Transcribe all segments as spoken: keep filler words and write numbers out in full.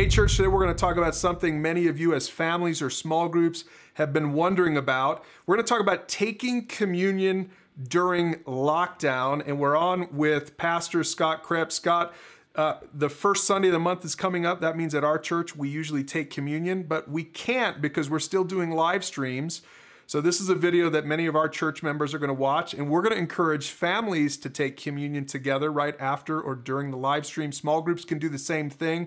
Hey church, today we're going to talk about something many of you as families or small groups have been wondering about. We're going to talk about taking communion during lockdown, and we're on with Pastor Scott Kripp. Scott, uh, the first Sunday of the month is coming up. That means at our church we usually take communion, but we can't because we're still doing live streams. So this is a video that many of our church members are going to watch, and we're going to encourage families to take communion together right after or during the live stream. Small groups can do the same thing,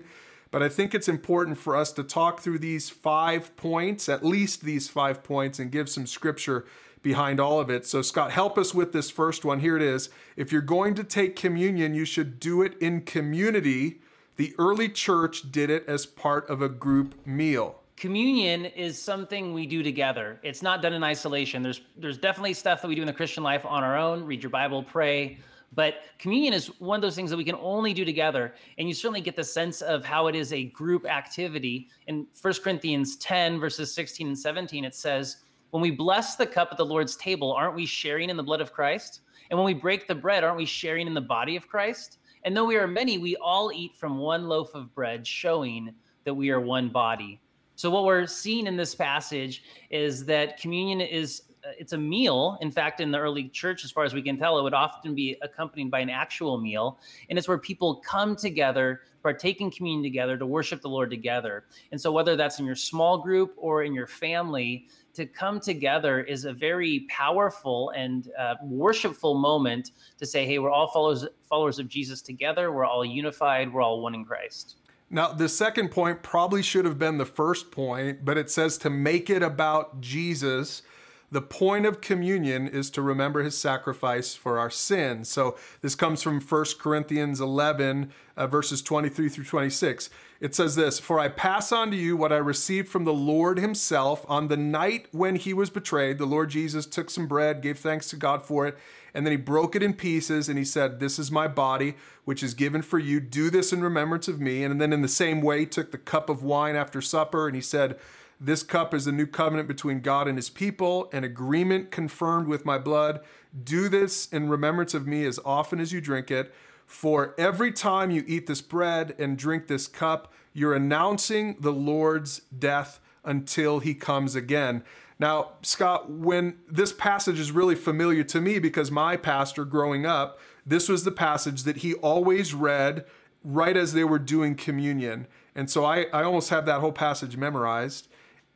but I think it's important for us to talk through these five points, at least these five points, and give some scripture behind all of it. So Scott, help us with this first one. Here it is. If you're going to take communion, you should do it in community. The early church did it as part of a group meal. Communion is something we do together. It's not done in isolation. There's there's definitely stuff that we do in the Christian life on our own, read your Bible, pray, but communion is one of those things that we can only do together. And you certainly get the sense of how it is a group activity. In First Corinthians ten, verses sixteen and seventeen, it says, "When we bless the cup at the Lord's table, aren't we sharing in the blood of Christ? And when we break the bread, aren't we sharing in the body of Christ? And though we are many, we all eat from one loaf of bread, showing that we are one body." So what we're seeing in this passage is that communion is, it's a meal. In fact, in the early church, as far as we can tell, it would often be accompanied by an actual meal. And it's where people come together, partake in communion together to worship the Lord together. And so whether that's in your small group or in your family, to come together is a very powerful and uh, worshipful moment to say, hey, we're all followers, followers of Jesus together. We're all unified. We're all one in Christ. Now, the second point probably should have been the first point, but it says to make it about Jesus. The point of communion is to remember his sacrifice for our sins. So this comes from First Corinthians eleven, uh, verses twenty-three through twenty-six. It says this, "For I pass on to you what I received from the Lord himself. On the night when he was betrayed, the Lord Jesus took some bread, gave thanks to God for it, and then he broke it in pieces, and he said, 'This is my body, which is given for you. Do this in remembrance of me.' And then in the same way, he took the cup of wine after supper, and he said, 'This cup is the new covenant between God and his people, an agreement confirmed with my blood. Do this in remembrance of me as often as you drink it. For every time you eat this bread and drink this cup, you're announcing the Lord's death until he comes again." Now, Scott, when this passage is really familiar to me because my pastor growing up, this was the passage that he always read right as they were doing communion. And so I, I almost have that whole passage memorized.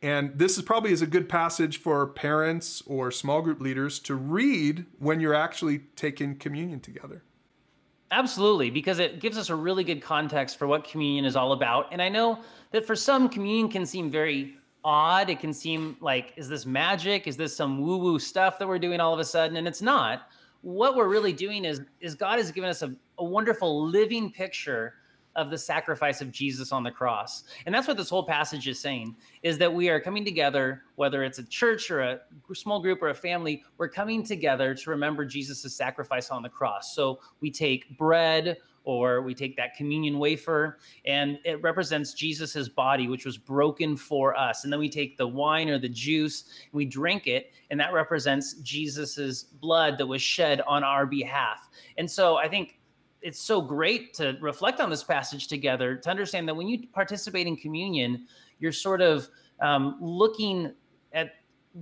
And this is probably is a good passage for parents or small group leaders to read when you're actually taking communion together. Absolutely, because it gives us a really good context for what communion is all about. And I know that for some, communion can seem very odd. It can seem like, is this magic? Is this some woo-woo stuff that we're doing all of a sudden? And it's not. What we're really doing is, is God has given us a, a wonderful living picture of the sacrifice of Jesus on the cross. And that's what this whole passage is saying, is that we are coming together, whether it's a church or a small group or a family, we're coming together to remember Jesus' sacrifice on the cross. So we take bread, or we take that communion wafer, and it represents Jesus's body, which was broken for us. And then we take the wine or the juice, and we drink it, and that represents Jesus's blood that was shed on our behalf. And so I think it's so great to reflect on this passage together, to understand that when you participate in communion, you're sort of um, looking at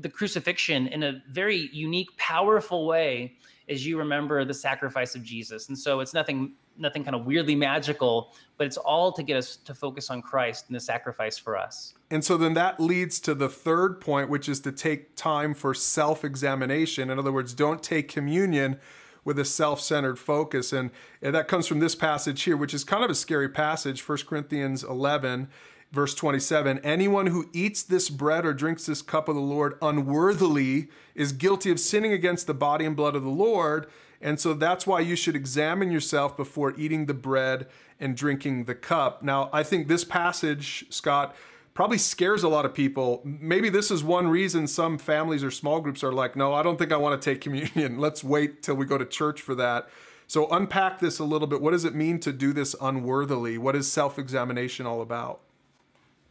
the crucifixion in a very unique, powerful way as you remember the sacrifice of Jesus. And so it's nothing, nothing kind of weirdly magical, but it's all to get us to focus on Christ and the sacrifice for us. And so then that leads to the third point, which is to take time for self-examination. In other words, don't take communion with a self-centered focus. And, and that comes from this passage here, which is kind of a scary passage, First Corinthians eleven, verse twenty-seven. "Anyone who eats this bread or drinks this cup of the Lord unworthily is guilty of sinning against the body and blood of the Lord. And so that's why you should examine yourself before eating the bread and drinking the cup." Now, I think this passage, Scott, probably scares a lot of people. Maybe this is one reason some families or small groups are like, no, I don't think I want to take communion. Let's wait till we go to church for that. So unpack this a little bit. What does it mean to do this unworthily? What is self-examination all about?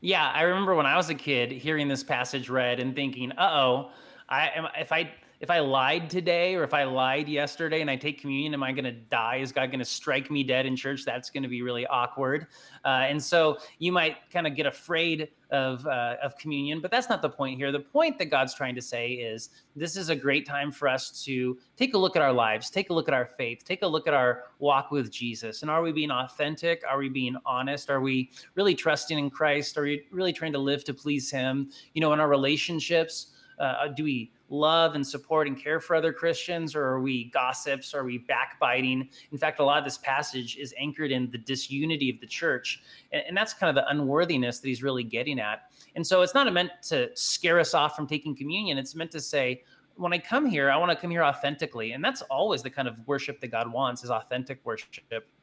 Yeah, I remember when I was a kid hearing this passage read and thinking, uh-oh, I am if I... if I lied today or if I lied yesterday and I take communion, am I going to die? Is God going to strike me dead in church? That's going to be really awkward. Uh, and so you might kind of get afraid of uh, of communion, but that's not the point here. The point that God's trying to say is this is a great time for us to take a look at our lives, take a look at our faith, take a look at our walk with Jesus. And are we being authentic? Are we being honest? Are we really trusting in Christ? Are we really trying to live to please him? You know, in our relationships, uh, do we love and support and care for other Christians, or are we gossips? Are we backbiting? In fact, a lot of this passage is anchored in the disunity of the church, and, and that's kind of the unworthiness that he's really getting at. And so it's not meant to scare us off from taking communion. It's meant to say, when I come here, I want to come here authentically. And that's always the kind of worship that God wants, is authentic worship.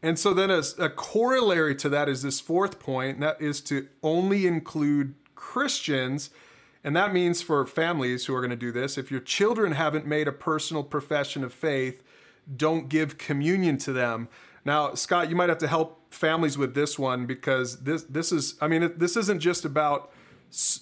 And so then a, a corollary to that is this fourth point, and that is to only include Christians. And that means for families who are going to do this, if your children haven't made a personal profession of faith, don't give communion to them. Now, Scott, you might have to help families with this one, because this this is, I mean, this isn't just about,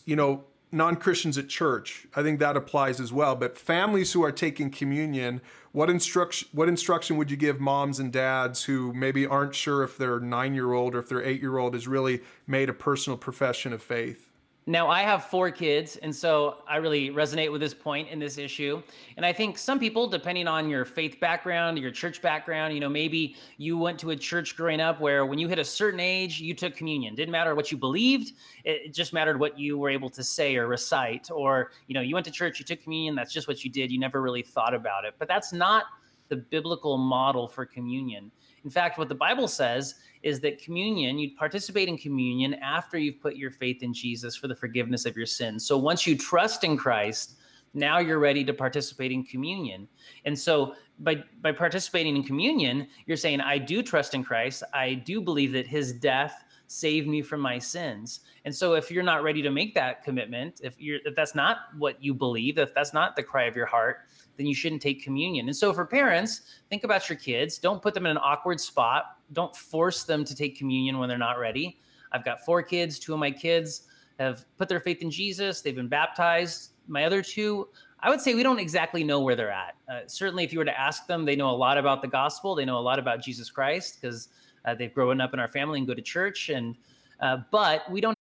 you know, non-Christians at church. I think that applies as well. But families who are taking communion, what instruction what instruction would you give moms and dads who maybe aren't sure if their nine-year-old or if their eight-year-old has really made a personal profession of faith? Now, I have four kids, and so I really resonate with this point and this issue. And I think some people, depending on your faith background, your church background, you know, maybe you went to a church growing up where when you hit a certain age, you took communion. Didn't matter what you believed. It just mattered what you were able to say or recite. Or, you know, you went to church, you took communion. That's just what you did. You never really thought about it. But that's not the biblical model for communion. In fact, what the Bible says is that communion, you participate in communion after you've put your faith in Jesus for the forgiveness of your sins. So once you trust in Christ, now you're ready to participate in communion. And so by, by participating in communion, you're saying, I do trust in Christ. I do believe that his death saved me from my sins. And so if you're not ready to make that commitment, if you're if that's not what you believe, if that's not the cry of your heart, then you shouldn't take communion. And so for parents, think about your kids. Don't put them in an awkward spot. Don't force them to take communion when they're not ready. I've got four kids. Two of my kids have put their faith in Jesus. They've been baptized. My other two, I would say we don't exactly know where they're at. Uh, certainly, if you were to ask them, they know a lot about the gospel. They know a lot about Jesus Christ because uh, they've grown up in our family and go to church. And uh, but we don't